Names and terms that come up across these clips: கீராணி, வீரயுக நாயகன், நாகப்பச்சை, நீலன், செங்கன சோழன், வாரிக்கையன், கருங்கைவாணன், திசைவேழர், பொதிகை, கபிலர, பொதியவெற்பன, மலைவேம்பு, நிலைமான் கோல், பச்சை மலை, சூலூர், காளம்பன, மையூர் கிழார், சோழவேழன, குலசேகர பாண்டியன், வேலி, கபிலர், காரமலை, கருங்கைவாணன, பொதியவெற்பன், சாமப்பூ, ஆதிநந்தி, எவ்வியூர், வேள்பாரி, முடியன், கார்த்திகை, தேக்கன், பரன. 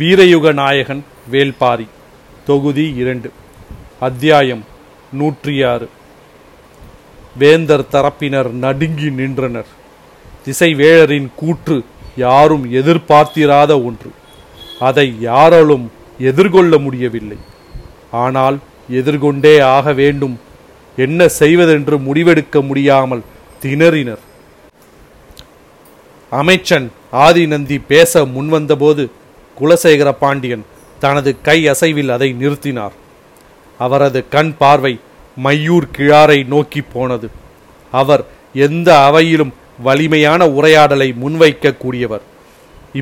வீரயுக நாயகன் வேள்பாரி தொகுதி 2 அத்தியாயம் 106. வேந்தர் தரப்பினர் நடுங்கி நின்றனர். திசைவேழரின் கூற்று யாரும் எதிர்பார்த்திராத ஒன்று. அதை யாராலும் எதிர்கொள்ள முடியவில்லை. ஆனால் எதிர்கொண்டே ஆக வேண்டும். என்ன செய்வதென்று முடிவெடுக்க முடியாமல் திணறினர். அமைச்சன் ஆதிநந்தி பேச முன்வந்தபோது குலசேகர பாண்டியன் தனது கை அசைவில் அதை நிறுத்தினார். அவரது கண் பார்வை மையூர் கிழாரை நோக்கி போனது. அவர் எந்த அவையிலும் வலிமையான உரையாடலை முன்வைக்க கூடியவர்.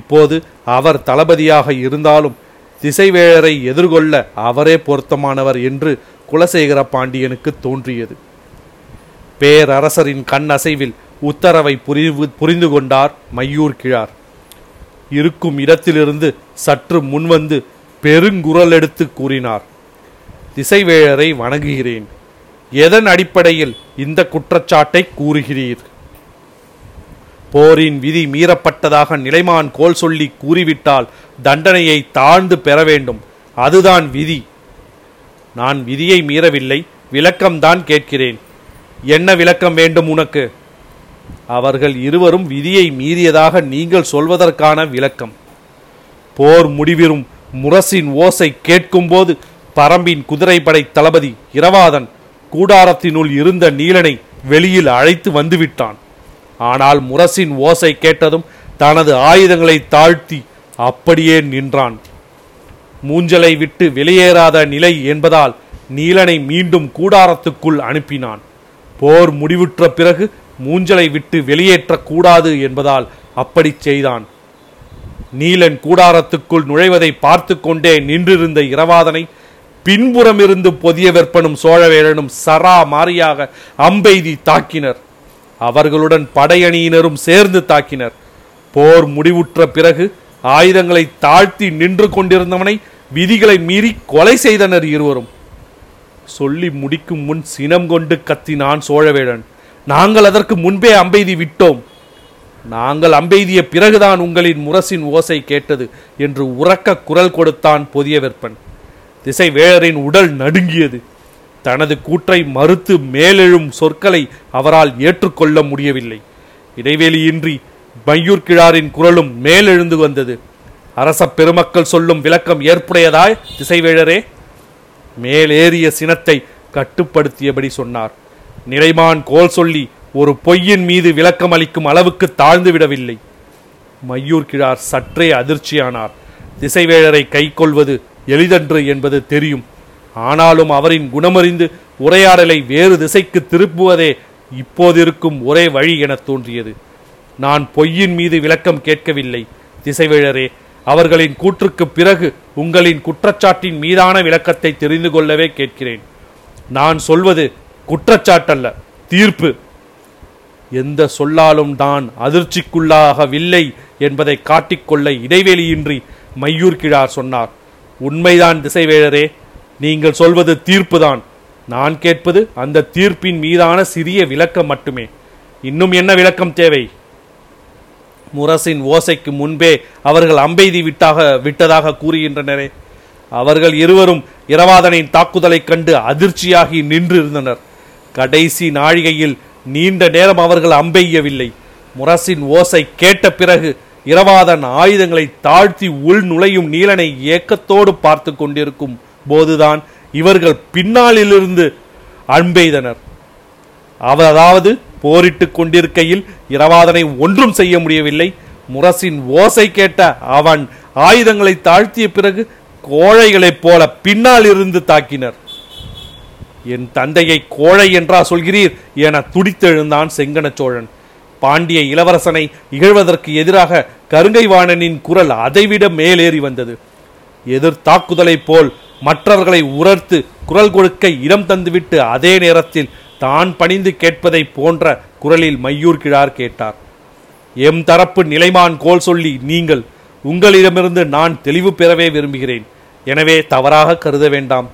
இப்போது அவர் தளபதியாக இருந்தாலும் திசைவேழரை எதிர்கொள்ள அவரே பொருத்தமானவர் என்று குலசேகர பாண்டியனுக்கு தோன்றியது. பேரரசரின் கண் அசைவில் உத்தரவை புரிந்து கொண்டார் மையூர் கிழார். இருக்கும் இடத்திலிருந்து சற்று முன்வந்து பெருங்குரல் எடுத்து கூறினார். திசைவேழரை வணங்குகிறேன். எதன் அடிப்படையில் இந்த குற்றச்சாட்டை கூறுகிறீர்? போரின் விதி மீறப்பட்டதாக நிலைமான் கோல் சொல்லி கூறிவிட்டால் தண்டனையை தாழ்ந்து பெற வேண்டும். அதுதான் விதி. நான் விதியை மீறவில்லை, விளக்கம்தான் கேட்கிறேன். என்ன விளக்கம் வேண்டும் உனக்கு? அவர்கள் இருவரும் விதியை மீறியதாக நீங்கள் சொல்வதற்கான விளக்கம். போர் முடிவிறும் முரசின் ஓசை கேட்கும்போது பரம்பின் குதிரைப்படை தளபதி இரவாதன் கூடாரத்தினுள் இருந்த நீலனை வெளியில் அழைத்து வந்துவிட்டான். ஆனால் முரசின் ஓசை கேட்டதும் தனது ஆயுதங்களை தாழ்த்தி அப்படியே நின்றான். மூஞ்சலை விட்டு வெளியேறாத நிலை என்பதால் நீலனை மீண்டும் கூடாரத்துக்குள் அனுப்பினான். போர் முடிவுற்ற பிறகு மூஞ்சலை விட்டு வெளியேற்றக்கூடாது என்பதால் அப்படி செய்தான். நீலன் கூடாரத்துக்குள் நுழைவதை பார்த்து கொண்டே நின்றிருந்த இரவாதனை பின்புறமிருந்து பொதியவெற்பனும் சோழவேழனும் சராமாரியாக அம்பெய்தி தாக்கினர். அவர்களுடன் படையணியினரும் சேர்ந்து தாக்கினர். போர் முடிவுற்ற பிறகு ஆயுதங்களை தாழ்த்தி நின்று கொண்டிருந்தவனை விதிகளை மீறி கொலை செய்தனர் இருவரும். சொல்லி முடிக்கும் முன் சினம் கொண்டு கத்தினான் சோழவேழன். நாங்கள் அதற்கு முன்பே அம்பெய்தி விட்டோம். நாங்கள் அம்பெய்திய பிறகுதான் உங்களின் முரசின் ஓசை கேட்டது என்று உரக்க குரல் கொடுத்தான் பொதியவெற்பன். திசைவேழரின் உடல் நடுங்கியது. தனது கூற்றை மறுத்து மேலெழும் சொற்களை அவரால் ஏற்றுக்கொள்ள முடியவில்லை. இடைவெளியின்றி மையூர் கிழாரின் குரலும் மேலெழுந்து வந்தது. அரச பெருமக்கள் சொல்லும் விளக்கம் ஏற்புடையதாய் திசைவேழரே. மேலேறிய சினத்தை கட்டுப்படுத்தியபடி சொன்னார். நிலைமான் கோல் சொல்லி ஒரு பொய்யின் மீது விளக்கம் அளிக்கும் அளவுக்கு தாழ்ந்து விடவில்லை. மையூர் கிழார் சற்றே அதிர்ச்சியானார். திசைவேழரை கை கொள்வது எளிதன்று என்பது தெரியும். ஆனாலும் அவரின் குணமறிந்து உரையாடலை வேறு திசைக்கு திருப்புவதே இப்போதிருக்கும் ஒரே வழி என தோன்றியது. நான் பொய்யின் மீது விளக்கம் கேட்கவில்லை திசைவேழரே. அவர்களின் கூற்றுக்கு பிறகு உங்களின் குற்றச்சாட்டின் மீதான விளக்கத்தை தெரிந்து கொள்ளவே கேட்கிறேன். நான் சொல்வது குற்றச்சாட்டல்ல, தீர்ப்பு. எந்த சொல்லாலும் நான் அதிர்ச்சிக்குள்ளாகவில்லை என்பதை காட்டிக்கொள்ள இடைவெளியின்றி மையூர் கிழார் சொன்னார். உண்மைதான் திசைவேழரே, நீங்கள் சொல்வது தீர்ப்புதான். நான் கேட்பது அந்த தீர்ப்பின் மீதான சிறிய விளக்கம் மட்டுமே. இன்னும் என்ன விளக்கம் தேவை? முரசின் ஓசைக்கு முன்பே அவர்கள் அம்பெய்தி விட்டதாக கூறுகின்றனரே. அவர்கள் இருவரும் இரவாதனின் தாக்குதலை கண்டு அதிர்ச்சியாகி நின்றிருந்தனர். கடைசி நாழிகையில் நீண்ட நேரம் அவர்கள் அம்பெய்யவில்லை. முரசின் ஓசை கேட்ட பிறகு இரவாதன் ஆயுதங்களை தாழ்த்தி உள் நுழையும் நீலனை ஏக்கத்தோடு பார்த்து கொண்டிருக்கும் போதுதான் இவர்கள் பின்னாளிலிருந்து அம்பெய்தனர். அதாவது போரிட்டு கொண்டிருக்கையில் இரவாதனை ஒன்றும் செய்ய முடியவில்லை. முரசின் ஓசை கேட்ட அவன் ஆயுதங்களை தாழ்த்திய பிறகு கோழைகளைப் போல பின்னால் இருந்து தாக்கினர். என் தந்தையை கோழை என்றா சொல்கிறீர் என துடித்தெழுந்தான் செங்கன சோழன். பாண்டிய இளவரசனை இகழ்வதற்கு எதிராக கருங்கைவாணனின் குரல் அதைவிட மேலேறி வந்தது. எதிர் தாக்குதலை போல் மற்றவர்களை உரர்த்து குரல் கொடுக்க இடம் தந்துவிட்டு அதே நேரத்தில் தான் பணிந்து கேட்பதை போன்ற குரலில் மையூர் கிழார் கேட்டார். எம் தரப்பு நிலைமான் கோல் சொல்லி நீங்கள், உங்களிடமிருந்து நான் தெளிவு பெறவே விரும்புகிறேன். எனவே தவறாக கருத வேண்டாம்.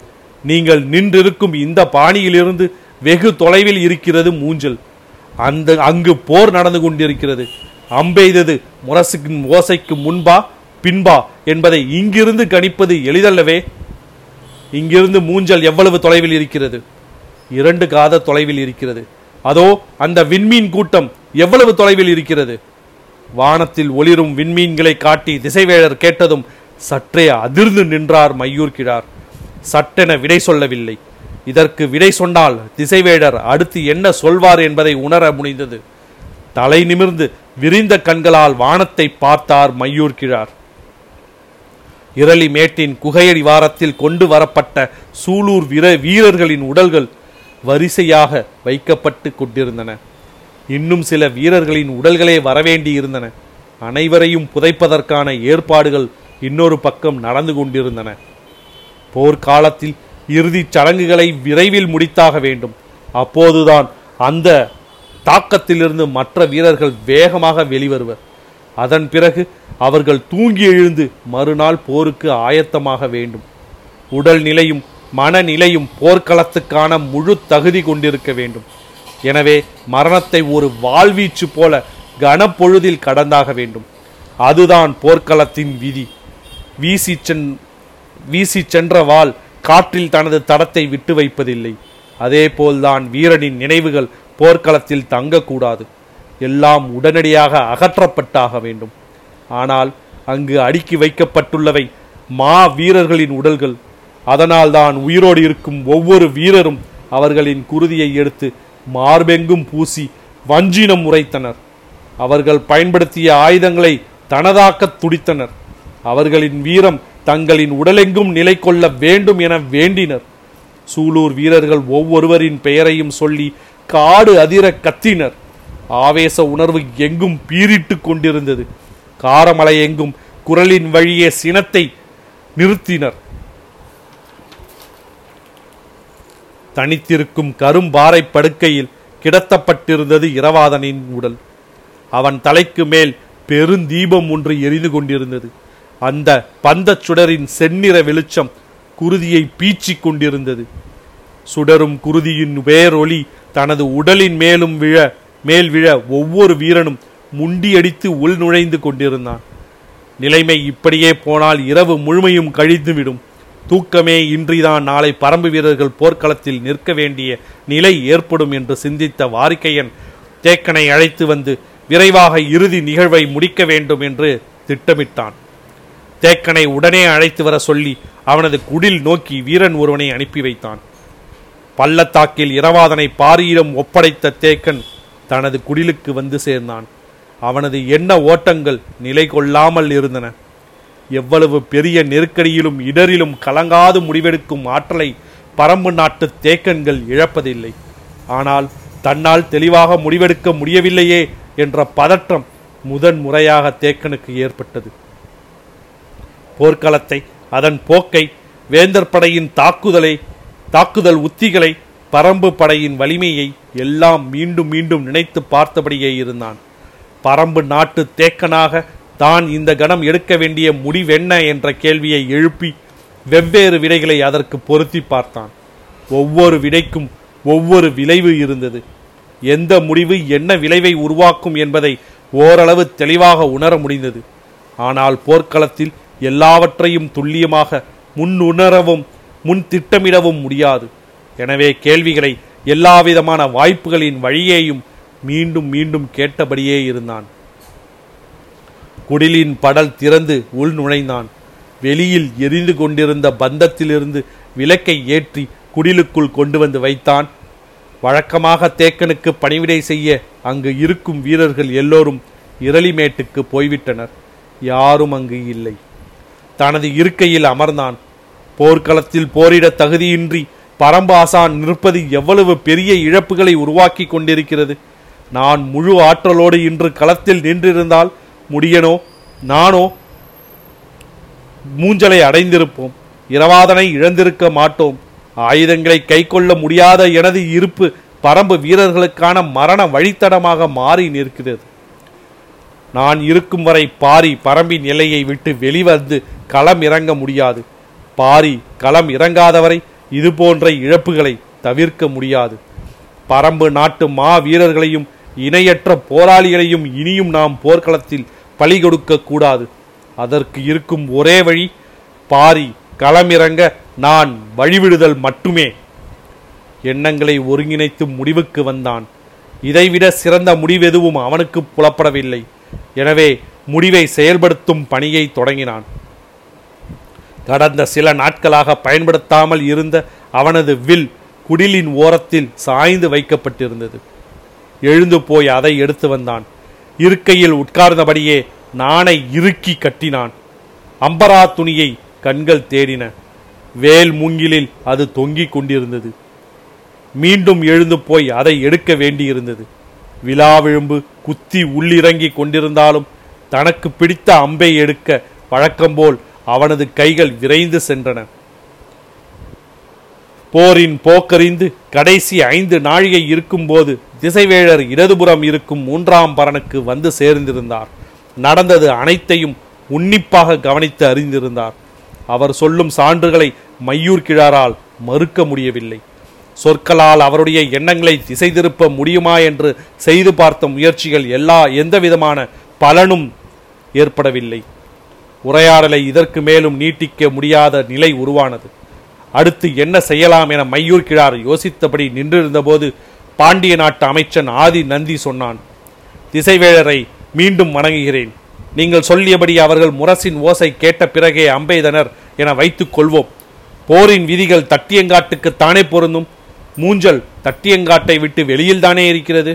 நீங்கள் நின்றிருக்கும் இந்த பாணியிலிருந்து வெகு தொலைவில் இருக்கிறது மூஞ்சல். அங்கு போர் நடந்து கொண்டிருக்கிறது. அம்பெய்தது முரசுக்கு ஓசைக்கு முன்பா பின்பா என்பதை இங்கிருந்து கணிப்பது எளிதல்லவே. இங்கிருந்து மூஞ்சல் எவ்வளவு தொலைவில் இருக்கிறது? 2 காத தொலைவில் இருக்கிறது. அதோ அந்த விண்மீன் கூட்டம் எவ்வளவு தொலைவில் இருக்கிறது? வானத்தில் ஒளிரும் விண்மீன்களை காட்டி திசைவேழர் கேட்டதும் சற்றே அதிர்ந்து நின்றார் மையூர் கிழார். சட்டென விடை சொல்லவில்லை. இதற்கு விடை சொன்னால் திசைவேழர் அடுத்து என்ன சொல்வார் என்பதை உணர முடிந்தது. தலை நிமிர்ந்து விரிந்த கண்களால் வானத்தை பார்த்தார் மையூர் கிழார். இரளிமேட்டின் குகையடி வாரத்தில் கொண்டு வரப்பட்ட சூலூர் வீரர்களின் உடல்கள் வரிசையாக வைக்கப்பட்டு கொண்டிருந்தன. இன்னும் சில வீரர்களின் உடல்களே வரவேண்டி இருந்தன. அனைவரையும் புதைப்பதற்கான ஏற்பாடுகள் இன்னொரு பக்கம் நடந்து கொண்டிருந்தன. போர்க்காலத்தில் இறுதிச் சடங்குகளை விரைவில் முடித்தாக வேண்டும். அப்போதுதான் அந்த தாக்கத்திலிருந்து மற்ற வீரர்கள் வேகமாக வெளிவருவர். அதன் பிறகு அவர்கள் தூங்கி எழுந்து மறுநாள் போருக்கு ஆயத்தமாக வேண்டும். உடல் நிலையும் மனநிலையும் போர்க்களத்துக்கான முழு தகுதி கொண்டிருக்க வேண்டும். எனவே மரணத்தை ஒரு வாள்வீச்சு போல கனப்பொழுதில் கடந்தாக வேண்டும். அதுதான் போர்க்களத்தின் விதி. வீசி சென்ற வாள் காற்றில் தனது தடத்தை விட்டு வைப்பதில்லை. அதேபோல்தான் வீரனின் நினைவுகள் போர்க்களத்தில் தங்கக்கூடாது. எல்லாம் உடனடியாக அகற்றப்பட்டாக வேண்டும். ஆனால் அங்கு அடுக்கி வைக்கப்பட்டுள்ளவை மா வீரர்களின் உடல்கள். அதனால் தான் உயிரோடு இருக்கும் ஒவ்வொரு வீரரும் அவர்களின் குருதியை எடுத்து மார்பெங்கும் பூசி வஞ்சினம் உரைத்தனர். அவர்கள் பயன்படுத்திய ஆயுதங்களை தனதாக்க துடித்தனர். அவர்களின் வீரம் தங்களின் உடலெங்கும் நிலை கொள்ள வேண்டும் என வேண்டினர். சூலூர் வீரர்கள் ஒவ்வொருவரின் பெயரையும் சொல்லி காடு அதிர கத்தினர். ஆவேச உணர்வு எங்கும் பீரிட்டு கொண்டிருந்தது. காரமலை எங்கும் குரலின் வழியே சினத்தை நிறுத்தினர். தனித்திருக்கும் கரும்பாறை படுக்கையில் கிடத்தப்பட்டிருந்தது இரவாதனின் உடல். அவன் தலைக்கு மேல் பெருந்தீபம் ஒன்று எரிந்து கொண்டிருந்தது. அந்த பந்த சுடரின் செந்நிற வெளிச்சம் குருதியை பீச்சி கொண்டிருந்தது. சுடரும் குருதியின் வேரொலி தனது உடலின் மேல் விழ ஒவ்வொரு வீரனும் முண்டியடித்து உள் நுழைந்து கொண்டிருந்தான். நிலைமை இப்படியே போனால் இரவு முழுமையும் கழிந்துவிடும். தூக்கமே இன்றிதான் நாளை பரம்பு வீரர்கள் போர்க்களத்தில் நிற்க வேண்டிய நிலை ஏற்படும் என்று சிந்தித்த வாரிக்கையன் தேக்கனை அழைத்து வந்து விரைவாக இறுதி நிகழ்வை முடிக்க வேண்டும் என்று திட்டமிட்டான். தேக்கனை உடனே அழைத்து வர சொல்லி அவனது குடில் நோக்கி வீரன் ஒருவனை அனுப்பி வைத்தான். பள்ளத்தாக்கில் இரவாதனை பாரியிடம் ஒப்படைத்த தேக்கன் தனது குடிலுக்கு வந்து சேர்ந்தான். அவனது எண்ண ஓட்டங்கள் நிலை கொள்ளாமல் இருந்தன. எவ்வளவு பெரிய நெருக்கடியிலும் இடரிலும் கலங்காது முடிவெடுக்கும் ஆற்றலை பரம்பு நாட்டு தேக்கன்கள் இழப்பதில்லை. ஆனால் தன்னால் தெளிவாக முடிவெடுக்க முடியவில்லையே என்ற பதற்றம் முதன் முறையாக தேக்கனுக்கு ஏற்பட்டது. போர்க்களத்தை, அதன் போக்கை, வேந்தர் படையின் தாக்குதல் உத்திகளை, பரம்பு படையின் வலிமையை எல்லாம் மீண்டும் மீண்டும் நினைத்து பார்த்தபடியே இருந்தான். பரம்பு நாட்டு தேக்கனாக தான் இந்த கணம் எடுக்க வேண்டிய முடிவென்ன என்ற கேள்வியை எழுப்பி வெவ்வேறு விடைகளை அதற்கு பொருத்தி பார்த்தான். ஒவ்வொரு விடைக்கும் ஒவ்வொரு விளைவு இருந்தது. எந்த முடிவு என்ன விளைவை உருவாக்கும் என்பதை ஓரளவு தெளிவாக உணர முடிந்தது. ஆனால் போர்க்களத்தில் எல்லாவற்றையும் துல்லியமாக முன்னுணரவும் முன் திட்டமிடவும் முடியாது. எனவே கேள்விகளை எல்லாவிதமான வாய்ப்புகளின் வழியேயும் மீண்டும் மீண்டும் கேட்டபடியே இருந்தான். குடிலின் படல் திறந்து உள் நுழைந்தான். வெளியில் எரிந்து கொண்டிருந்த பந்தத்திலிருந்து விளக்கை ஏற்றி குடிலுக்குள் கொண்டு வந்து வைத்தான். வழக்கமாக தேக்கனுக்கு பணிவிடை செய்ய அங்கு இருக்கும் வீரர்கள் எல்லோரும் இரளிமேட்டுக்கு போய்விட்டனர். யாரும் அங்கு இல்லை. தனது இருக்கையில் அமர்ந்தான். போர்க்களத்தில் போரிட தகுதியின்றி பரம்பாசான் நிற்பது எவ்வளவு பெரிய இழப்புகளை உருவாக்கி கொண்டிருக்கிறது. நான் முழு ஆற்றலோடு இன்று களத்தில் நின்றிருந்தால் முடியனோ நானோ மூஞ்சலை அடைந்திருப்போம். இரவாதனை இழந்திருக்க மாட்டோம். ஆயுதங்களை கை கொள்ள முடியாத எனது இருப்பு பரம்பு வீரர்களுக்கான மரண வழித்தடமாக மாறி நிற்கிறது. நான் இருக்கும் வரை பாரி பரம்பின் எல்லையை விட்டு வெளிவந்து களம் இறங்க முடியாது. பாரி களம் இறங்காதவரை இதுபோன்ற இழப்புகளை தவிர்க்க முடியாது. பரம்பு நாட்டு மா வீரர்களையும் இணையற்ற போராளிகளையும் இனியும் நாம் போர்க்களத்தில் பலி கொடுக்க கூடாது. அதற்கு இருக்கும் ஒரே வழி பாரி களமிறங்க நான் வழிவிடுதல் மட்டுமே. எண்ணங்களை ஒருங்கிணைத்து முடிவுக்கு வந்தான். இதைவிட சிறந்த முடிவெதுவும் அவனுக்கு புலப்படவில்லை. எனவே முடிவை செயல்படுத்தும் பணியை தொடங்கினான். கடந்த சில நாட்களாக பயன்படுத்தாமல் இருந்த அவனது வில் குடிலின் ஓரத்தில் சாய்ந்து வைக்கப்பட்டிருந்தது. எழுந்து போய் அதை எடுத்து வந்தான். இருக்கையில் உட்கார்ந்தபடியே நானை இறுக்கி கட்டினான். அம்பரா துணியை கண்கள் தேடின. வேல் மூங்கிலில் அது தொங்கிக் கொண்டிருந்தது. மீண்டும் எழுந்து போய் அதை எடுக்க வேண்டியிருந்தது. விலாவிழும்பு குத்தி உள்ளிறங்கி கொண்டிருந்தாலும் தனக்கு பிடித்த அம்பை எடுக்க பழக்கம்போல் அவனது கைகள் விரைந்து சென்றன. போரின் போக்கறிந்து கடைசி 5 நாழிகை இருக்கும்போது திசைவேழர் இடதுபுறம் இருக்கும் 3ஆம் பரனுக்கு வந்து சேர்ந்திருந்தார். நடந்தது அனைத்தையும் உன்னிப்பாக கவனித்து அறிந்திருந்தார். அவர் சொல்லும் சான்றுகளை மையூர் கிழாரால் மறுக்க முடியவில்லை. சொற்களால் அவருடைய எண்ணங்களை திசை திருப்ப முடியுமா என்று செய்து பார்த்த முயற்சிகள் எந்தவிதமான பலனும் ஏற்படவில்லை. உரையாடலை இதற்கு மேலும் நீட்டிக்க முடியாத நிலை உருவானது. அடுத்து என்ன செய்யலாம் என மையூர் கிழார் யோசித்தபடி நின்றிருந்தபோது பாண்டிய நாட்டு அமைச்சன் ஆதிநந்தி சொன்னான், திசைவேழரை மீண்டும் வணங்குகிறேன். நீங்கள் சொல்லியபடி அவர்கள் முரசின் ஓசை கேட்ட பிறகே அம்பெய்தனர் என வைத்துக் கொள்வோம். போரின் விதிகள் தட்டியங்காட்டுக்குத்தானே பொருந்தும். மூஞ்சல் தட்டியங்காட்டை விட்டு வெளியில் தானே இருக்கிறது.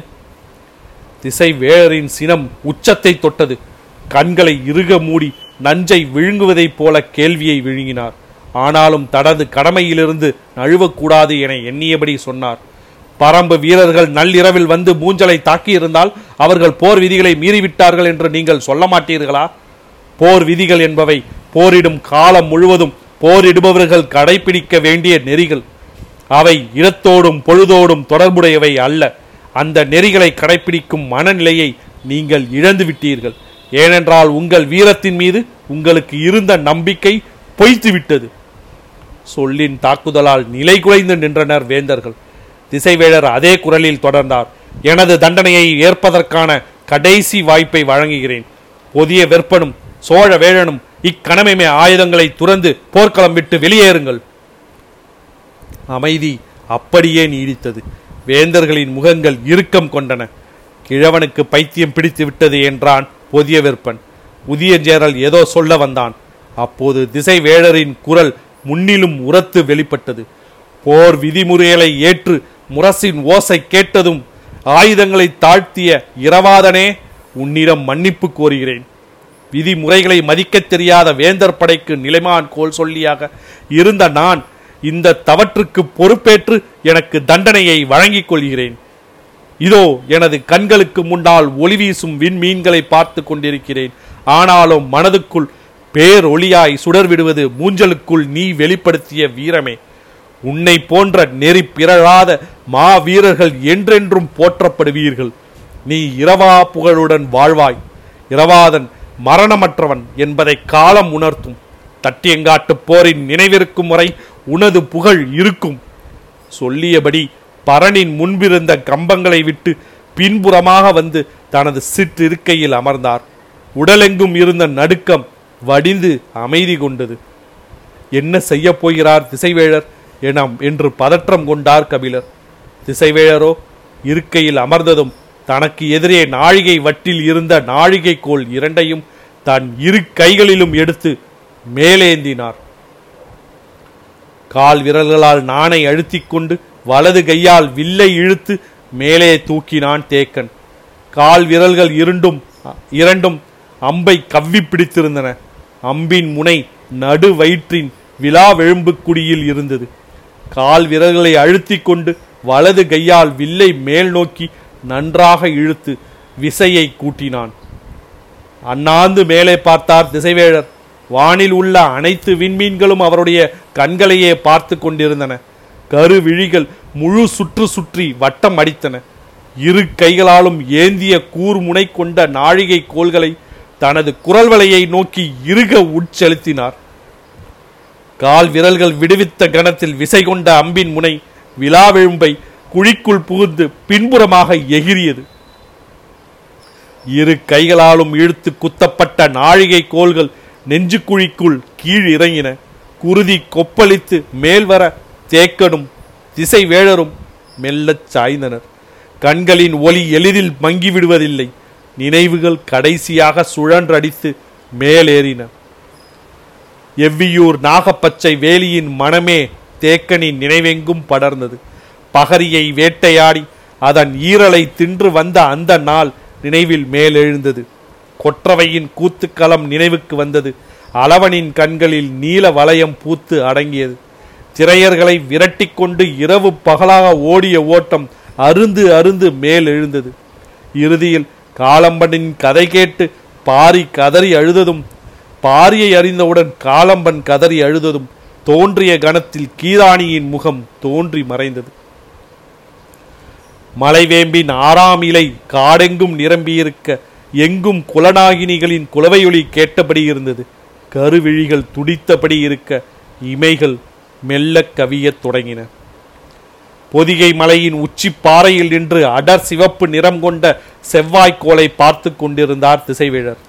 திசைவேழரின் சினம் உச்சத்தை தொட்டது. கண்களை இறுக மூடி நஞ்சை விழுங்குவதைப் போல கேள்வியை விழுங்கினார். ஆனாலும் தனது கடமையிலிருந்து நழுவக்கூடாது என எண்ணியபடி சொன்னார். பரம்பு வீரர்கள் நள்ளிரவில் வந்து மூஞ்சலை தாக்கியிருந்தால் அவர்கள் போர் விதிகளை மீறிவிட்டார்கள் என்று நீங்கள் சொல்ல மாட்டீர்களா? போர் விதிகள் என்பவை போரிடும் காலம் முழுவதும் போரிடுபவர்கள் கடைபிடிக்க வேண்டிய நெறிகள். அவை இடத்தோடும் பொழுதோடும் தொடர்புடையவை அல்ல. அந்த நெறிகளை கடைபிடிக்கும் மனநிலையை நீங்கள் இழந்து விட்டீர்கள். ஏனென்றால் உங்கள் வீரத்தின் மீது உங்களுக்கு இருந்த நம்பிக்கை பொய்த்துவிட்டது. சொல்லின் தாக்குதலால் நிலை குலைந்து நின்றனர் வேந்தர்கள். திசைவேழர் அதே குரலில் தொடர்ந்தார், எனது தண்டனையை ஏற்பதற்கான கடைசி வாய்ப்பை வழங்குகிறேன். பொதியவெற்பனும் சோழவேழனும் இக்கணமே ஆயுதங்களை துறந்து போர்க்களம் விட்டு வெளியேறுங்கள். அமைதி அப்படியே நீடித்தது. வேந்தர்களின் முகங்கள் இறுக்கம் கொண்டன. கிழவனுக்கு பைத்தியம் பிடித்து விட்டது என்றான் பொதியவெற்பன். உதியஞ்சேரல் ஏதோ சொல்ல வந்தான். அப்போது திசைவேழரின் குரல் முன்னிலும் உரத்து வெளிப்பட்டது. போர் விதிமுறைகளை ஏற்று முரசின் ஓசை கேட்டதும் ஆயுதங்களை தாழ்த்திய இரவாதனே, உன்னிடம் மன்னிப்பு கோருகிறேன். விதிமுறைகளை மதிக்க தெரியாத வேந்தர் படைக்கு நிலைமான் கோல் சொல்லியாக இருந்த நான் இந்த தவற்றுக்கு பொறுப்பேற்று எனக்கு தண்டனையை வழங்கிக் கொள்கிறேன். இதோ எனது கண்களுக்கு முன்னால் ஒளி வீசும் விண்மீன்களை பார்த்து கொண்டிருக்கிறேன். ஆனாலும் மனதுக்குள் பேரொளியாய் சுடர்விடுவது மூஞ்சலுக்குள் நீ வெளிப்படுத்திய வீரமே. உன்னை போன்ற நெறி பிறழாத மா வீரர்கள் என்றென்றும் போற்றப்படுவீர்கள். நீ இரவா புகழுடன் வாழ்வாய். இரவாதன் மரணமற்றவன் என்பதை காலம் உணர்த்தும். தட்டியங்காட்டு போரின் நினைவிருக்கும் முறை உனது புகழ் இருக்கும். சொல்லியபடி பரனின் முன்பிருந்த கம்பங்களை விட்டு பின்புறமாக வந்து தனது சிற்றிருக்கையில் அமர்ந்தார். உடலெங்கும் இருந்த நடுக்கம் வடிந்து அமைதி கொண்டது. என்ன செய்ய போகிறார் திசைவேழர் என்று பதற்றம் கொண்டார் கபிலர். திசைவேழரோ இருக்கையில் அமர்ந்ததும் தனக்கு எதிரே நாழிகை வட்டில் இருந்த நாழிகைக்கோள் 2ஐயும் தன் இரு கைகளிலும் எடுத்து மேலேந்தினார். கால் விரல்களால் நாணை அழுத்திக் கொண்டு வலது கையால் வில்லை இழுத்து மேலே தூக்கினான் தேக்கன். கால் விரல்கள் இரண்டும் அம்பை கவ்வி பிடித்திருந்தன. அம்பின் முனை நடு வயிற்றின் விலாவெழும்பு குடியில் இருந்தது. கால் விரல்களை அழுத்தி கொண்டு வலது கையால் வில்லை மேல் நோக்கி நன்றாக இழுத்து விசையை கூட்டினான். அண்ணாந்து மேலே பார்த்தார் திசைவேழர். வானில் உள்ள அனைத்து விண்மீன்களும் அவருடைய கண்களையே பார்த்து கொண்டிருந்தன. கருவிழிகள் முழு சுற்று சுற்றி வட்டம் அடித்தன. இரு கைகளாலும் ஏந்திய கூர்முனை கொண்ட நாழிகை கோள்களை தனது குரல்வளையை நோக்கி இறுக உட்செலுத்தினார். கால் விரல்கள் விடுவித்த கணத்தில் விசை கொண்ட அம்பின் முனை விலாவெழும்பை குழிக்குள் புகுந்து பின்புறமாக எகிரியது. இரு கைகளாலும் இழுத்து குத்தப்பட்ட நாழிகை கோள்கள் நெஞ்சுக்குழிக்குள் கீழ் இறங்கின. குருதி கொப்பளித்து மேல் வர தேக்கனும் திசைவேழரும் மெல்லச் சாய்ந்தனர். கண்களின் ஒலி எளிதில் மங்கிவிடுவதில்லை. நினைவுகள் கடைசியாக சுழன்றடித்து மேலேறின. எவ்வியூர் நாகப்பச்சை வேலியின் மனமே தேக்கனின் நினைவெங்கும் படர்ந்தது. பகரியை வேட்டையாடி அதன் ஈரலை தின்று வந்த அந்த நாள் நினைவில் மேலெழுந்தது. கொற்றவையின் கூத்துக்களம் நினைவுக்கு வந்தது. அளவனின் கண்களில் நீல வளையம் பூத்து அடங்கியது. திரையர்களை விரட்டி கொண்டு இரவு பகலாக ஓடிய ஓட்டம் அருந்து அருந்து மேலெழுந்தது. இறுதியில் காளம்பனின் கதை கேட்டு பாரி கதறி அழுததும், பாரியை அறிந்தவுடன் காளம்பன் கதறி அழுததும் தோன்றிய கணத்தில் கீராணியின் முகம் தோன்றி மறைந்தது. மலைவேம்பின் ஆறாம் இலை காடெங்கும் நிரம்பியிருக்க எங்கும் குலநாகினிகளின் குலவையொலி கேட்டபடி இருந்தது. கருவிழிகள் துடித்தபடி இருக்க இமைகள் மெல்ல கவியத் தொடங்கின. பொதிகை மலையின் உச்சி பாறையில் நின்று அடர் சிவப்பு நிறம் கொண்ட செவ்வாய்க்கோளை பார்த்து கொண்டிருந்தார் திசைவேழர்.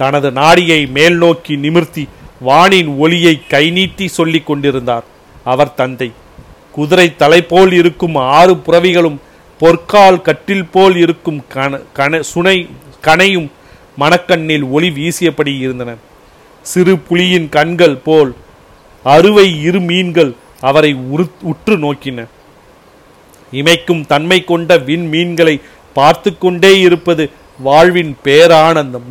தனது நாடியை மேல் நோக்கி நிமிர்த்தி வானின் ஒளியை கை நீட்டி சொல்லி கொண்டிருந்தார். அவர் தந்தை குதிரை தலை போல் இருக்கும் ஆறு புறவிகளும் பொற்கால் கட்டில் போல் இருக்கும் கணையும் மணக்கண்ணில் ஒளி வீசியபடி இருந்தன. சிறு புலியின் கண்கள் போல் அறுவை இரு மீன்கள் அவரை உற்று நோக்கின. இமைக்கும் தன்மை கொண்ட விண் மீன்களை பார்த்து கொண்டே இருப்பது வாழ்வின் பேரானந்தம்.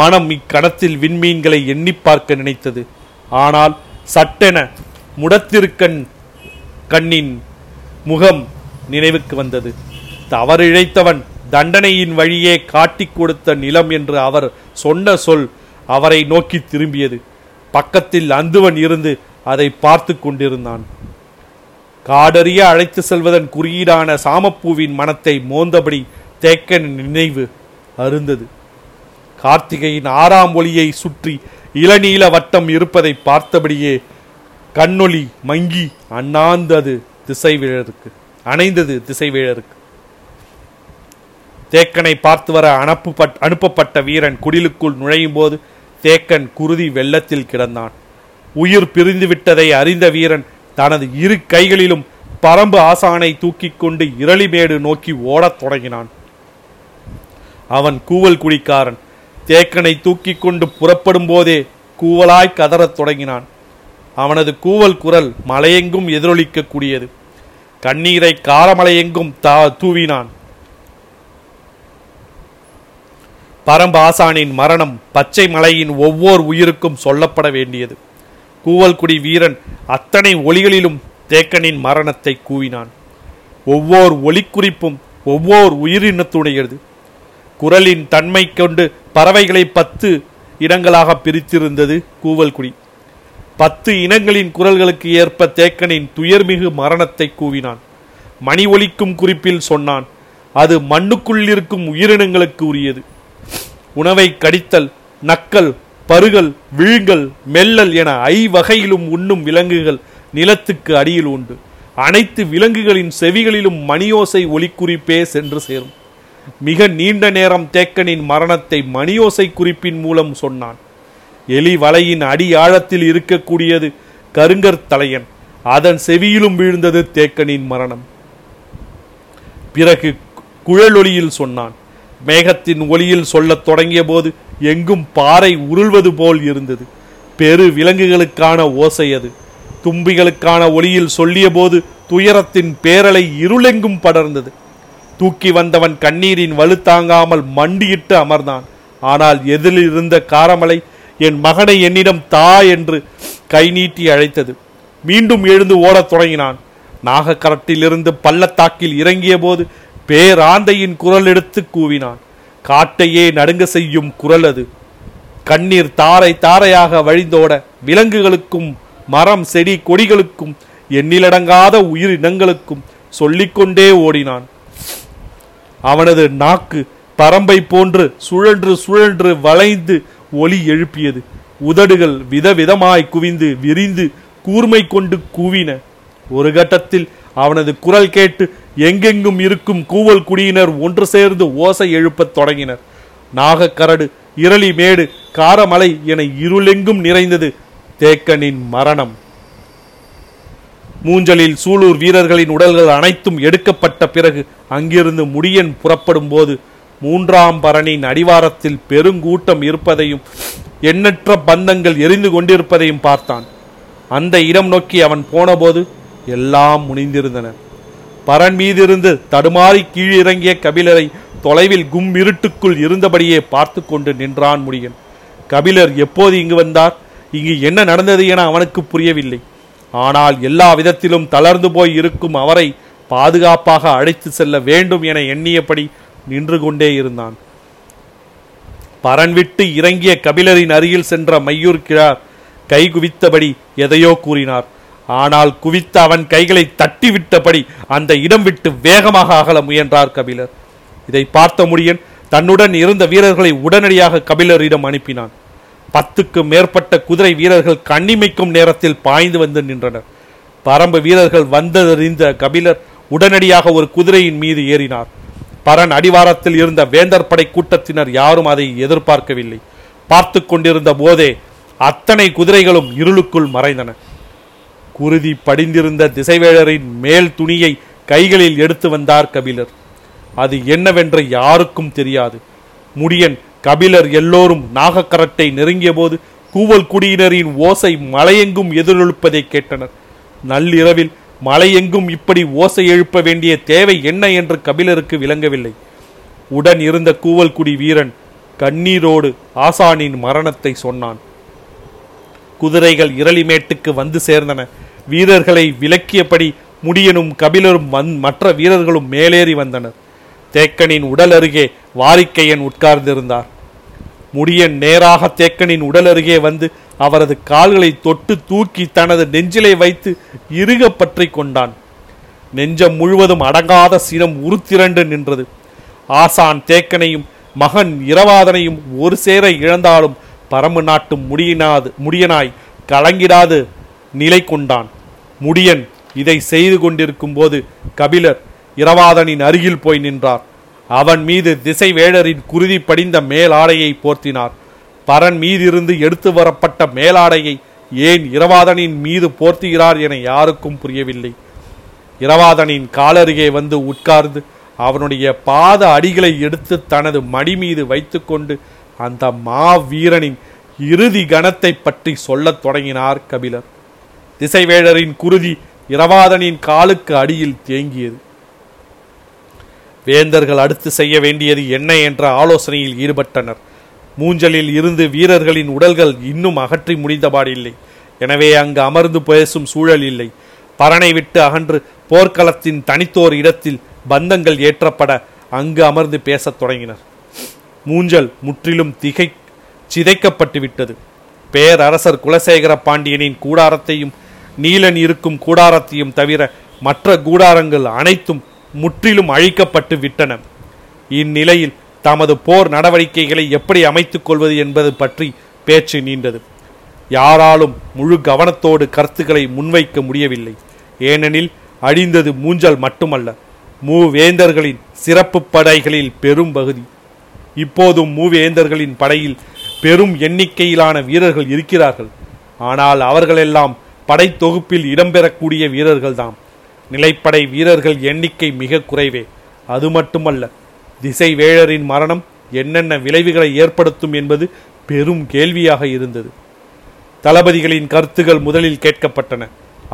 மனம் இக்கணத்தில் விண்மீன்களை எண்ணி பார்க்க நினைத்தது. ஆனால் சட்டென முடத்திருக்கண்ணின் முகம் நினைவுக்கு வந்தது. தவறிழைத்தவன் தண்டனையின் வழியே காட்டி கொடுத்த நிலம் என்று அவர் சொன்ன சொல் அவரை நோக்கி திரும்பியது. பக்கத்தில் அந்துவன் இருந்து அதை பார்த்து கொண்டிருந்தான். காடறிய அழைத்து செல்வதன் குறியீடான சாமப்பூவின் மனத்தை மோந்தபடி தேக்கன் நினைவு அருந்தது. கார்த்திகையின் ஆறாம் ஒளியை சுற்றி இளநீல வட்டம் இருப்பதை பார்த்தபடியே கண்ணொளி மங்கி அணைந்தது திசைவேழருக்கு. தேக்கனை பார்த்து வர அனுப்பப்பட்ட வீரன் குடிலுக்குள் நுழையும் போது தேக்கன் குருதி வெள்ளத்தில் கிடந்தான். உயிர் பிரிந்துவிட்டதை அறிந்த வீரன் தனது இரு கைகளிலும் பரம்பு ஆசானை தூக்கி கொண்டு இரளிமேடு நோக்கி ஓடத் தொடங்கினான். அவன் கூவல்குடிக்காரன். தேக்கனை தூக்கி கொண்டு புறப்படும் போதே கூவலாய் கதறத் தொடங்கினான். அவனது கூவல் குரல் மலையெங்கும் எதிரொலிக்கக்கூடியது. கண்ணீரை காரமலையெங்கும் தூவினான். பரம்பு ஆசானின் மரணம் பச்சை மலையின் ஒவ்வொரு உயிருக்கும் சொல்லப்பட வேண்டியது. கூவல்குடி வீரன் அத்தனை ஒலிகளிலும் தேக்கனின் மரணத்தை கூவினான். ஒவ்வொரு ஒலிக்குறிப்பும் ஒவ்வொரு உயிரினத்துடையது. குரலின் தன்மை கொண்டு பறவைகளை 10 இடங்களாக பிரித்திருந்தது கூவல்குடி. 10 இனங்களின் குரல்களுக்கு ஏற்ப தேக்கனின் துயர்மிகு மரணத்தை கூவினான். மணி ஒலிக்கும் குறிப்பில் சொன்னான், அது மண்ணுக்குள்ளிருக்கும் உயிரினங்களுக்கு உரியது. உணவை கடித்தல், நக்கல், பருகல், விழுங்கல், மெல்லல் என 5 வகையிலும் உண்ணும் விலங்குகள் நிலத்துக்கு அடியில் உண்டு. அனைத்து விலங்குகளின் செவிகளிலும் மணியோசை ஒலிக்குறிப்பே சென்று சேரும். மிக நீண்ட நேரம் தேக்கனின் மரணத்தை மணியோசை குறிப்பின் மூலம் சொன்னான். எலி வலையின் அடி ஆழத்தில் இருக்கக்கூடியது கருங்கர் தலையன். அதன் செவியிலும் விழுந்தது தேக்கனின் மரணம். பிறகு குழலொலியில் சொன்னான். மேகத்தின் ஒலியில் சொல்லத் தொடங்கிய போது எங்கும் பாறை உருள்வது போல் இருந்தது. பெரு விலங்குகளுக்கான ஓசை அது. தும்பிகளுக்கான ஒலியில் சொல்லிய போது துயரத்தின் பேரலை இருளெங்கும் படர்ந்தது. தூக்கி வந்தவன் கண்ணீரின் வலுத்தாங்காமல் மண்டியிட்டு அமர்ந்தான். ஆனால் எதிலிருந்த காரமலை என் மகனை என்னிடம் தா என்று கை நீட்டி அழைத்தது. மீண்டும் எழுந்து ஓடத் தொடங்கினான். நாகக்கரட்டிலிருந்து பள்ளத்தாக்கில் இறங்கிய போது பேராந்தையின் குரல் எடுத்து கூவினான். காட்டையே நடுங்க செய்யும் குரல் அது. கண்ணீர் தாரை தாரையாக வழிந்தோட விலங்குகளுக்கும் மரம் செடி கொடிகளுக்கும் எண்ணிலடங்காத உயிரினங்களுக்கும் சொல்லிக்கொண்டே ஓடினான். அவனது நாக்கு பரம்பை போன்று சுழன்று சுழன்று வளைந்து ஒலி எழுப்பியது. உதடுகள் விதவிதமாய் குவிந்து விரிந்து கூர்மை கொண்டு கூவின. ஒரு கட்டத்தில் அவனது குரல் கேட்டு எங்கெங்கும் இருக்கும் கூவல் குடியினர் ஒன்று சேர்ந்து ஓசை எழுப்பத் தொடங்கினர். நாகக்கரடு இரளிமேடு, காரமலை என இருளெங்கும் நிறைந்தது தேக்கனின் மரணம். மூஞ்சலில் சூலூர் வீரர்களின் உடல்கள் அனைத்தும் எடுக்கப்பட்ட பிறகு அங்கிருந்து முடியன் புறப்படும் போது மூன்றாம் பரனின் அடிவாரத்தில் பெருங்கூட்டம் இருப்பதையும் எண்ணற்ற பந்தங்கள் எரிந்து கொண்டிருப்பதையும் பார்த்தான். அந்த இடம் நோக்கி அவன் போனபோது எல்லாம் முனிந்திருந்தன. பரன் மீதிருந்து தடுமாறி கீழிறங்கிய கபிலரை தொலைவில் கும் இருட்டுக்குள் இருந்தபடியே பார்த்து கொண்டு நின்றான் முடியன். கபிலர் எப்போது இங்கு வந்தார், இங்கு என்ன நடந்தது என அவனுக்கு புரியவில்லை. ஆனால் எல்லா விதத்திலும் தளர்ந்து போய் இருக்கும் அவரை பாதுகாப்பாக அழைத்து செல்ல வேண்டும் என எண்ணியபடி நின்று கொண்டே இருந்தான். பரன் விட்டு இறங்கிய கபிலரின் அருகில் சென்ற மையூர் கிழார் கை குவித்தபடி எதையோ கூறினார். ஆனால் குவித்த அவன் கைகளை தட்டி விட்டபடி அந்த இடம் விட்டு வேகமாக அகல முயன்றார் கபிலர். இதை பார்த்த முடியன் தன்னுடன் இருந்த வீரர்களை உடனடியாக கபிலரிடம் அனுப்பினான். 10க்கு மேற்பட்ட குதிரை வீரர்கள் கண்ணிமைக்கும் நேரத்தில் பாய்ந்து வந்து நின்றனர். பரம்பு வீரர்கள் வந்ததறிந்த கபிலர் உடனடியாக ஒரு குதிரையின் மீது ஏறினார். பரன் அடிவாரத்தில் இருந்த வேந்தர் படை கூட்டத்தினர் யாரும் அதை எதிர்பார்க்கவில்லை. பார்த்து கொண்டிருந்த போதே அத்தனை குதிரைகளும் இருளுக்குள் மறைந்தன. குருதி படிந்திருந்த திசைவேழரின் மேல் துணியை கைகளில் எடுத்து வந்தார் கபிலர். அது என்னவென்று யாருக்கும் தெரியாது. முடியன், கபிலர் எல்லோரும் நாகக்கரட்டை நெருங்கிய போது கூவல்குடியினரின் ஓசை மலையெங்கும் எதிரொலிப்பதை கேட்டனர். நள்ளிரவில் மலையெங்கும் இப்படி ஓசை எழுப்ப வேண்டிய தேவை என்ன என்று கபிலருக்கு விளங்கவில்லை. உடன் இருந்த கூவல்குடி வீரன் கண்ணீரோடு ஆசானின் மரணத்தை சொன்னான். குதிரைகள் இரளிமேட்டுக்கு வந்து சேர்ந்தன. வீரர்களை விலக்கியபடி முடியனும் கபிலரும் மற்ற வீரர்களும் மேலேறி வந்தனர். தேக்கனின் உடல் அருகே வாரிக்கையன் உட்கார்ந்திருந்தார். முடியன் நேராக தேக்கனின் உடல் அருகே வந்து அவரது கால்களை தொட்டு தூக்கி தனது நெஞ்சிலை வைத்து இறுக பற்றி கொண்டான். நெஞ்சம் முழுவதும் அடங்காத சினம் உருத்திரண்டு நின்றது. ஆசான் தேக்கனையும் மகன் இரவாதனையும் ஒரு சேர இழந்தாலும் பரம்பு நாட்டு முடியனாய் கலங்கிடாது நிலை கொண்டான். முடியன் இதை செய்து கொண்டிருக்கும் போது கபிலர் இரவாதனின் அருகில் போய் நின்றார். அவன் மீது திசைவேழரின் குருதி படிந்த மேலாடையை போர்த்தினார். பரன் மீதிருந்து எடுத்து வரப்பட்ட மேலாடையை ஏன் இரவாதனின் மீது போர்த்துகிறார் என யாருக்கும் புரியவில்லை. இரவாதனின் காலருகே வந்து உட்கார்ந்து அவனுடைய பாத அடிகளை எடுத்து தனது மடி மீது வைத்து கொண்டு அந்த மாவீரனின் இறுதி கணத்தை பற்றி சொல்லத் தொடங்கினார் கபிலர். திசைவேழரின் குருதி இரவாதனின் காலுக்கு அடியில் தேங்கியது. வேந்தர்கள் அடுத்து செய்ய வேண்டியது என்ன என்ற ஆலோசனையில் ஈடுபட்டனர். மூஞ்சலில் இருந்து வீரர்களின் உடல்கள் இன்னும் அகற்றி முடிந்தபாடில்லை. எனவே அங்கு அமர்ந்து பேசும் சூழல் இல்லை. பரனை விட்டு அகன்று போர்க்களத்தின் தனித்தோர் இடத்தில் பந்தங்கள் ஏற்றப்பட அங்கு அமர்ந்து பேசத் தொடங்கினர். மூஞ்சல் முற்றிலும் சிதைக்கப்பட்டு விட்டது. பேரரசர் குலசேகர பாண்டியனின் கூடாரத்தையும் நீலன் இருக்கும் கூடாரத்தையும் தவிர மற்ற கூடாரங்கள் அனைத்தும் முற்றிலும் அழிக்கப்பட்டு விட்டன. இந்நிலையில் தமது போர் நடவடிக்கைகளை எப்படி அமைத்துக் கொள்வது என்பது பற்றி பேச்சு நீண்டது. யாராலும் முழு கவனத்தோடு கருத்துக்களை முன்வைக்க முடியவில்லை. ஏனெனில் அழிந்தது மூஞ்சல் மட்டுமல்ல, மூவேந்தர்களின் சிறப்பு படைகளில் பெரும் பகுதி. இப்போதும் மூவேந்தர்களின் படையில் பெரும் எண்ணிக்கையிலான வீரர்கள் இருக்கிறார்கள். ஆனால் அவர்களெல்லாம் படை தொகுப்பில் இடம்பெறக்கூடிய வீரர்கள்தான். நிலைப்படை வீரர்கள் எண்ணிக்கை மிக குறைவே. அது மட்டுமல்ல, திசைவேழரின் மரணம் என்னென்ன விளைவுகளை ஏற்படுத்தும் என்பது பெரும் கேள்வியாக இருந்தது. தளபதிகளின் கருத்துகள் முதலில் கேட்கப்பட்டன.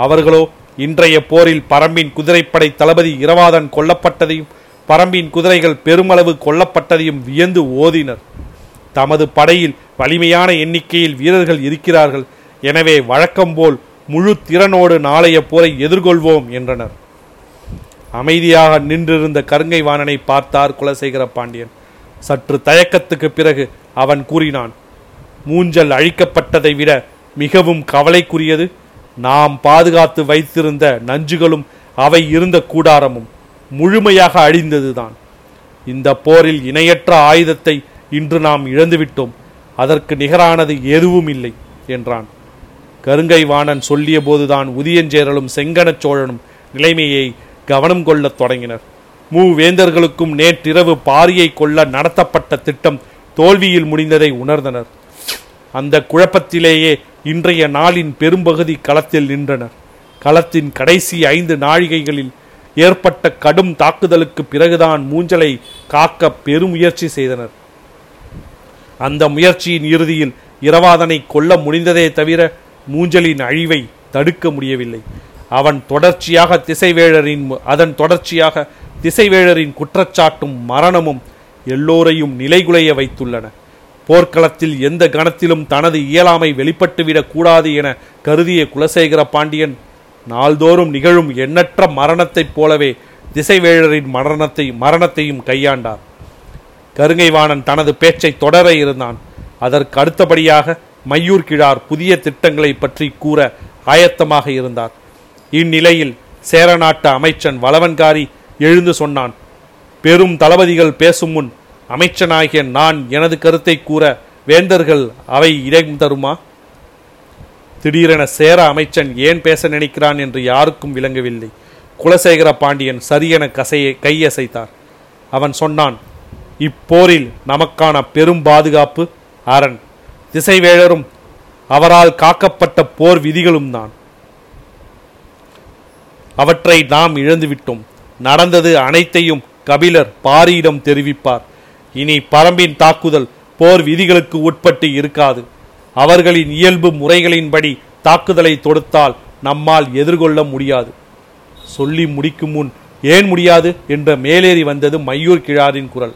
அவர்களோ இன்றைய போரில் பரம்பின் குதிரைப்படை தளபதி இரவாதன் கொல்லப்பட்டதையும் பரம்பின் குதிரைகள் பெருமளவு கொல்லப்பட்டதையும் வியந்து ஓதினர். தமது படையில் வலிமையான எண்ணிக்கையில் வீரர்கள் இருக்கிறார்கள். எனவே வழக்கம்போல் முழு திறனோடு நாளைய போரை எதிர்கொள்வோம் என்றனர். அமைதியாக நின்றிருந்த கருங்கைவாணனை பார்த்தார் குலசேகர பாண்டியன். சற்று தயக்கத்துக்கு பிறகு அவன் கூறினான், மூஞ்சல் அழிக்கப்பட்டதை விட மிகவும் கவலைக்குரியது நாம் பாதுகாத்து வைத்திருந்த நஞ்சுகளும் அவை இருந்த கூடாரமும் முழுமையாக அழிந்ததுதான். இந்த போரில் இணையற்ற ஆயுதத்தை இன்று நாம் இழந்துவிட்டோம். அதற்கு நிகரானது எதுவும் இல்லை என்றான். கருங்கைவாணன் சொல்லிய போதுதான் உதியஞ்சேரலும் செங்கனச் சோழனும் நிலைமையை கவனம் கொள்ளத் தொடங்கினர். மூவேந்தர்களுக்கும் நேற்றிரவு பாரியை கொல்ல நடத்தப்பட்ட திட்டம் தோல்வியில் முடிந்ததை உணர்ந்தனர். அந்த குழப்பத்திலேயே இன்றைய நாளின் பெரும்பகுதி களத்தில் நின்றனர். களத்தின் கடைசி 5 நாழிகைகளில் ஏற்பட்ட கடும் தாக்குதலுக்கு பிறகுதான் மூஞ்சலை காக்க பெருமுயற்சி செய்தனர். அந்த முயற்சியின் இறுதியில் இரவாதனை கொல்ல முடிந்ததே தவிர மூஞ்சலின் அழிவை தடுக்க முடியவில்லை. அதன் தொடர்ச்சியாக திசைவேழரின் குற்றச்சாட்டும் மரணமும் எல்லோரையும் நிலைகுலைய வைத்துள்ளன. போர்க்களத்தில் எந்த கணத்திலும் தனது இயலாமை வெளிப்பட்டுவிடக் கூடாது என கருதிய குலசேகர பாண்டியன் நாள்தோறும் நிகழும் எண்ணற்ற மரணத்தைப் போலவே திசைவேழரின் மரணத்தையும் கையாண்டார். கருங்கைவாணன் தனது பேச்சை தொடர இருந்தான். அதற்கு அடுத்தபடியாக மையூர் கிழார் புதிய திட்டங்களை பற்றி கூற ஆயத்தமாக இருந்தார். இந்நிலையில் சேரநாட்டு அமைச்சன் வளவன்காரி எழுந்து சொன்னான், பெரும் தளபதிகள் பேசும் முன் அமைச்சனாகிய நான் எனது கருத்தை கூற வேந்தர்கள் அவை இடம் தருமா? திடீரென சேர அமைச்சன் ஏன் பேச நினைக்கிறான் என்று யாருக்கும் விளங்கவில்லை. குலசேகர பாண்டியன் சரியென கையசைத்தார். அவன் சொன்னான், இப்போரில் நமக்கான பெரும் பாதுகாப்பு அரண், திசைவேழரும் அவரால் காக்கப்பட்ட போர் விதிகளும் தான். அவற்றை நாம் இழந்துவிட்டோம். நடந்தது அனைத்தையும் கபிலர் பாரியிடம் தெரிவிப்பார். இனி பரம்பின் தாக்குதல் போர் விதிகளுக்கு உட்பட்டு இருக்காது. அவர்களின் இயல்பு முறைகளின்படி தாக்குதலை தொடுத்தால் நம்மால் எதிர்கொள்ள முடியாது. சொல்லி முடிக்கும் முன் ஏன் முடியாது என்ற மேலேறி வந்தது மையூர் கிழாரின் குரல்.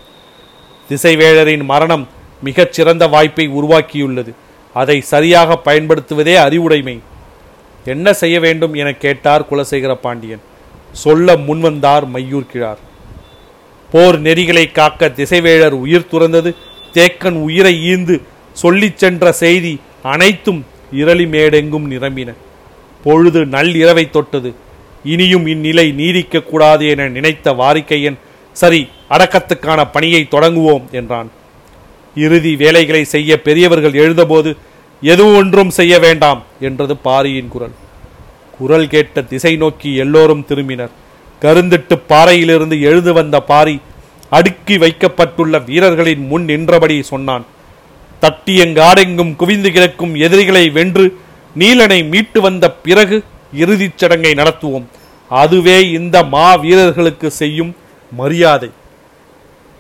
திசைவேழரின் மரணம் மிகச் சிறந்த வாய்ப்பை உருவாக்கியுள்ளது. அதை சரியாக பயன்படுத்துவதே அறிவுடைமை. என்ன செய்ய வேண்டும் என கேட்டார் குலசேகர பாண்டியன். சொல்ல முன்வந்தார் மையூர் கிழார். போர் நெறிகளை காக்க திசைவேழர் உயிர் துறந்தது, தேக்கன் உயிரை ஈந்து சொல்லி சென்ற செய்தி அனைத்தும் இரளிமேடெங்கும் நிரம்பின. பொழுது நள்ளிரவை தொட்டது. இனியும் இந்நிலை நீடிக்க கூடாது என நினைத்த வாரிக்கையன், சரி, அடக்கத்துக்கான பணியை தொடங்குவோம் என்றான். இறுதி வேலைகளை செய்ய பெரியவர்கள் எழுந்தபோது எதுவொன்றும் செய்ய வேண்டாம் என்றது பாரியின் குரல். குரல் கேட்ட திசை நோக்கி எல்லோரும் திரும்பினர். கருந்திட்டு பாறையிலிருந்து எழுந்து வந்த பாரி அடுக்கி வைக்கப்பட்டுள்ள வீரர்களின் முன் நின்றபடி சொன்னான், தட்டியங்காடெங்கும் குவிந்து கிடக்கும் எதிரிகளை வென்று நீலனை மீட்டு வந்த பிறகு இறுதிச் சடங்கை நடத்துவோம். அதுவே இந்த மாவீரர்களுக்கு செய்யும் மரியாதை.